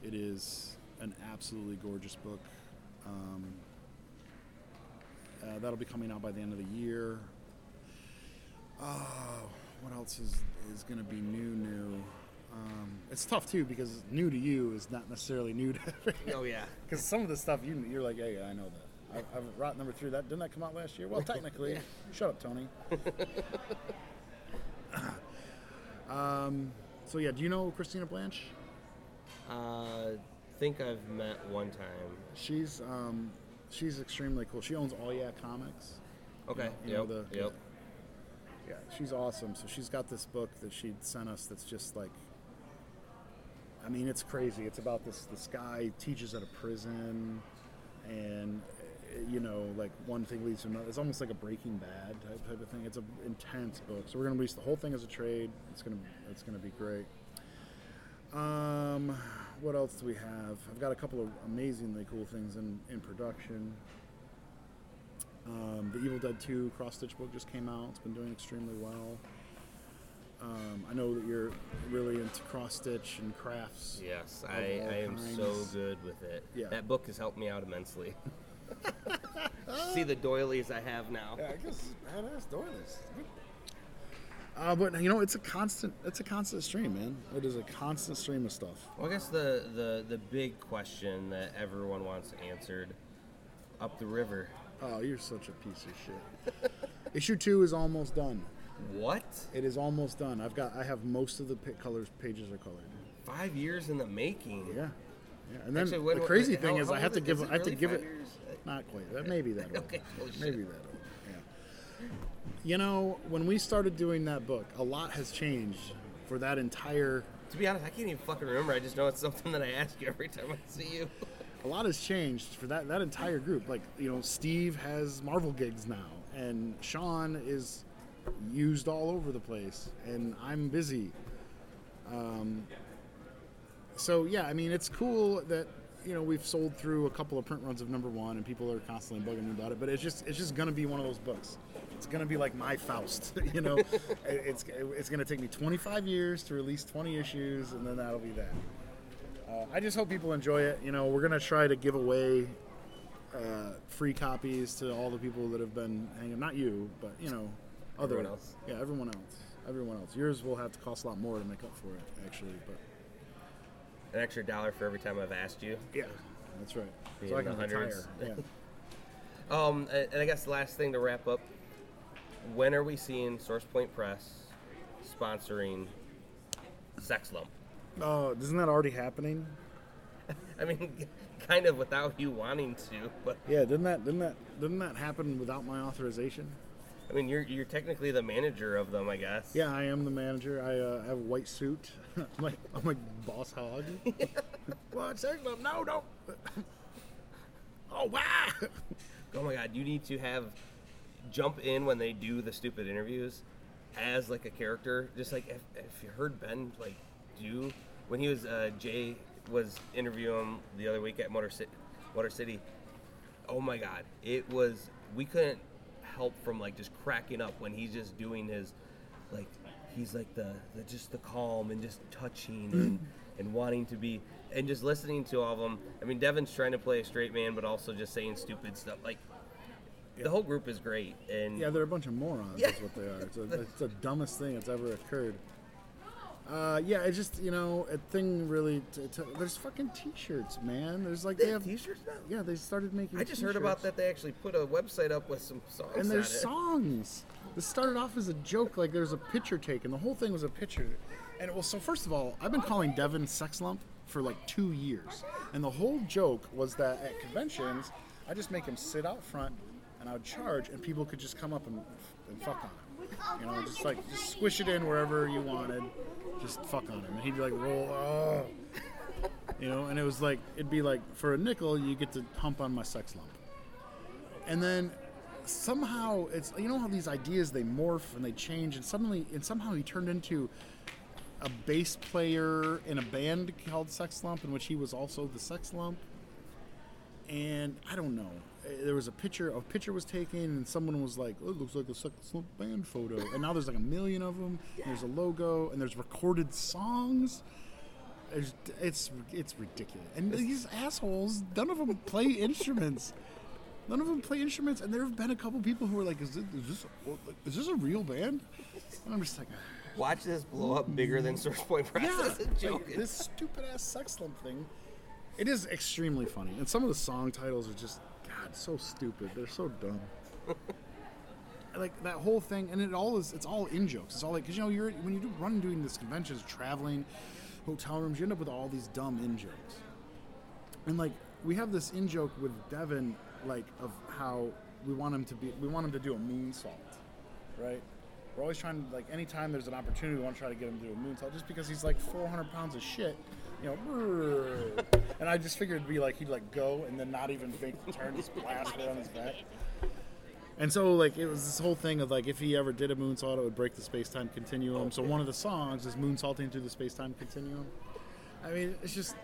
It is an absolutely gorgeous book. That'll be coming out by the end of the year. What else is going to be new? It's tough, too, because new to you is not necessarily new to everyone. Oh, yeah. Because some of the stuff, you're like, hey, I know that. I've Rot number 3. Didn't that come out last year? Well, technically. Yeah. Shut up, Tony. So, yeah, do you know Christina Blanche? I think I've met one time. She's extremely cool. She owns All Yeah Comics. Okay. Yeah, she's awesome. So she's got this book that she sent us that's just like, I mean, it's crazy. It's about this guy teaches at a prison, and like one thing leads to another. It's almost like a Breaking Bad type of thing. It's an intense book. So we're gonna release the whole thing as a trade. It's gonna be great. What else do we have? I've got a couple of amazingly cool things in production. The Evil Dead 2 cross-stitch book just came out. It's been doing extremely well. I know that you're really into cross-stitch and crafts. Yes, I am so good with it. Yeah. That book has helped me out immensely. See the doilies I have now. Yeah, I guess badass doilies. But it's a constant stream, man. It is a constant stream of stuff. Well, I guess the big question that everyone wants answered, up the river. Oh, you're such a piece of shit. Issue 2 is almost done. What? It is almost done. I have most of the pages are colored. 5 years in the making. Yeah. And then actually, the crazy thing is I have to give it. Not quite. That may be that old. Okay. Well, maybe that old. When we started doing that book, a lot has changed for that entire... To be honest, I can't even fucking remember. I just know it's something that I ask you every time I see you. A lot has changed for that entire group. Like, Steve has Marvel gigs now, and Sean is used all over the place, and I'm busy. It's cool that, we've sold through a couple of print runs of number 1, and people are constantly bugging me about it, but it's just going to be one of those books. It's going to be like my Faust, It's going to take me 25 years to release 20 issues, and then that'll be that. I just hope people enjoy it. We're going to try to give away free copies to all the people that have been hanging. Not you, but, everyone else. Yeah, everyone else. Yours will have to cost a lot more to make up for it, actually. But an extra $1 for every time I've asked you. Yeah, that's right. So I can retire. Yeah. And I guess the last thing to wrap up. When are we seeing SourcePoint Press sponsoring Sex Lump? Oh, isn't that already happening? I mean, kind of without you wanting to, but yeah, didn't that happen without my authorization? I mean, you're technically the manager of them, I guess. Yeah, I am the manager. I have a white suit. I'm like boss hog. What, Sex Lump? No, don't. Oh wow! Oh my God, you need to have. Jump in when they do the stupid interviews as like a character, just like if you heard Ben do when he was Jay was interviewing the other week at Motor City. Oh my God, it was, we couldn't help from just cracking up when he's just doing his he's the just the calm and just touching and wanting to be, and just listening to all of them. I mean, Devin's trying to play a straight man but also just saying stupid stuff. The whole group is great, and they're a bunch of morons. Yeah. Is what they are. It's the dumbest thing that's ever occurred. Yeah, it's just, you know, a thing really. There's fucking t-shirts, man. There's like they have t-shirts now. Yeah, they started making. I just heard about that. They actually put a website up with some songs. And there's songs. This started off as a joke. Like there's a picture taken. The whole thing was a picture. And well, so first of all, I've been calling Devin Sex Lump for like 2 years, and the whole joke was that at conventions, I just make him sit out front, and I would charge, and people could just come up and fuck on him. You know, just like, just squish it in wherever you wanted. Just fuck on him. And he'd be like, roll, oh. You know, and it was like, it'd be like, for a nickel, you get to pump on my sex lump. And then somehow it's, you know how these ideas, they morph and they change. And suddenly, and somehow he turned into a bass player in a band called Sex Lump, in which he was also the sex lump. And I don't know. There was a picture was taken, and someone was like, oh, it looks like a Sex Lump band photo. And now there's like a million of them. Yeah. There's a logo, and there's recorded songs. It's ridiculous. And these assholes, none of them play instruments. None of them play instruments, and there have been a couple people who are like, is this a real band? And I'm just like... Watch this blow up bigger than SourcePoint Press. Yeah, like, this stupid-ass Sex Lump thing. It is extremely funny. And some of the song titles are just... God, so stupid. They're so dumb. Like that whole thing, and it's all in jokes. It's all like, because you know, when you do doing these conventions, traveling, hotel rooms, you end up with all these dumb in jokes. And like we have this in joke with Devin, like of how we want him to do a moonsault, right? We're always trying to, like, anytime there's an opportunity, we want to try to get him to do a moonsault, just because he's like 400 pounds of shit. You know, and I just figured it'd be like he'd like go and then not even think to turn his plaster on his back. And so like it was this whole thing of like if he ever did a moonsault, it would break the space-time continuum. Okay. So one of the songs is moonsaulting through the space-time continuum. I mean, it's just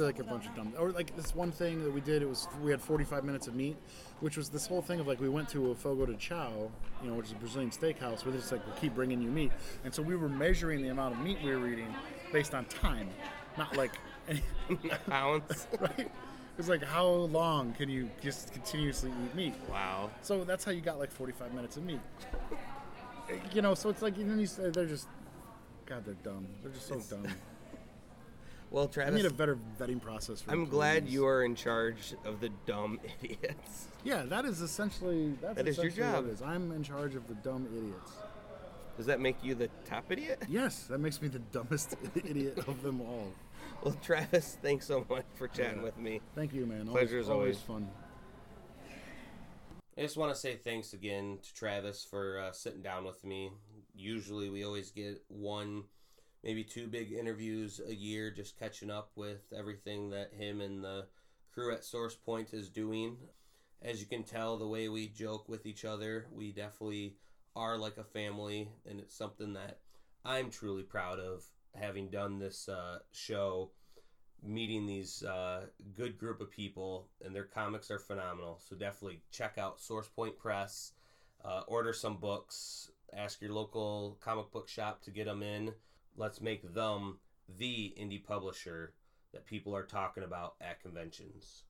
like a bunch of dumb. Or like this one thing that we did, we had 45 minutes of meat, which was this whole thing of like we went to a Fogo de Chao, you know, which is a Brazilian steakhouse, where they're just like, we'll keep bringing you meat. And so we were measuring the amount of meat we were eating based on time, not like ounce. Right? It's like, how long can you just continuously eat meat? Wow. So that's how you got like 45 minutes of meat. You know, so it's like, even these, they're just, God, they're dumb. They're just so dumb. Well, Travis, I need a better vetting process. I'm glad you are in charge of the dumb idiots. Yeah, that is essentially that is your job. What it is. I'm in charge of the dumb idiots. Does that make you the top idiot? Yes, that makes me the dumbest idiot of them all. Well, Travis, thanks so much for chatting with me. Thank you, man. Pleasure is always fun. I just want to say thanks again to Travis for sitting down with me. Usually, we always get one, maybe two big interviews a year, just catching up with everything that him and the crew at SourcePoint is doing. As you can tell, the way we joke with each other, we definitely are like a family, and it's something that I'm truly proud of, having done this show, meeting these good group of people, and their comics are phenomenal. So definitely check out SourcePoint Press, order some books, ask your local comic book shop to get them in. Let's make them the indie publisher that people are talking about at conventions.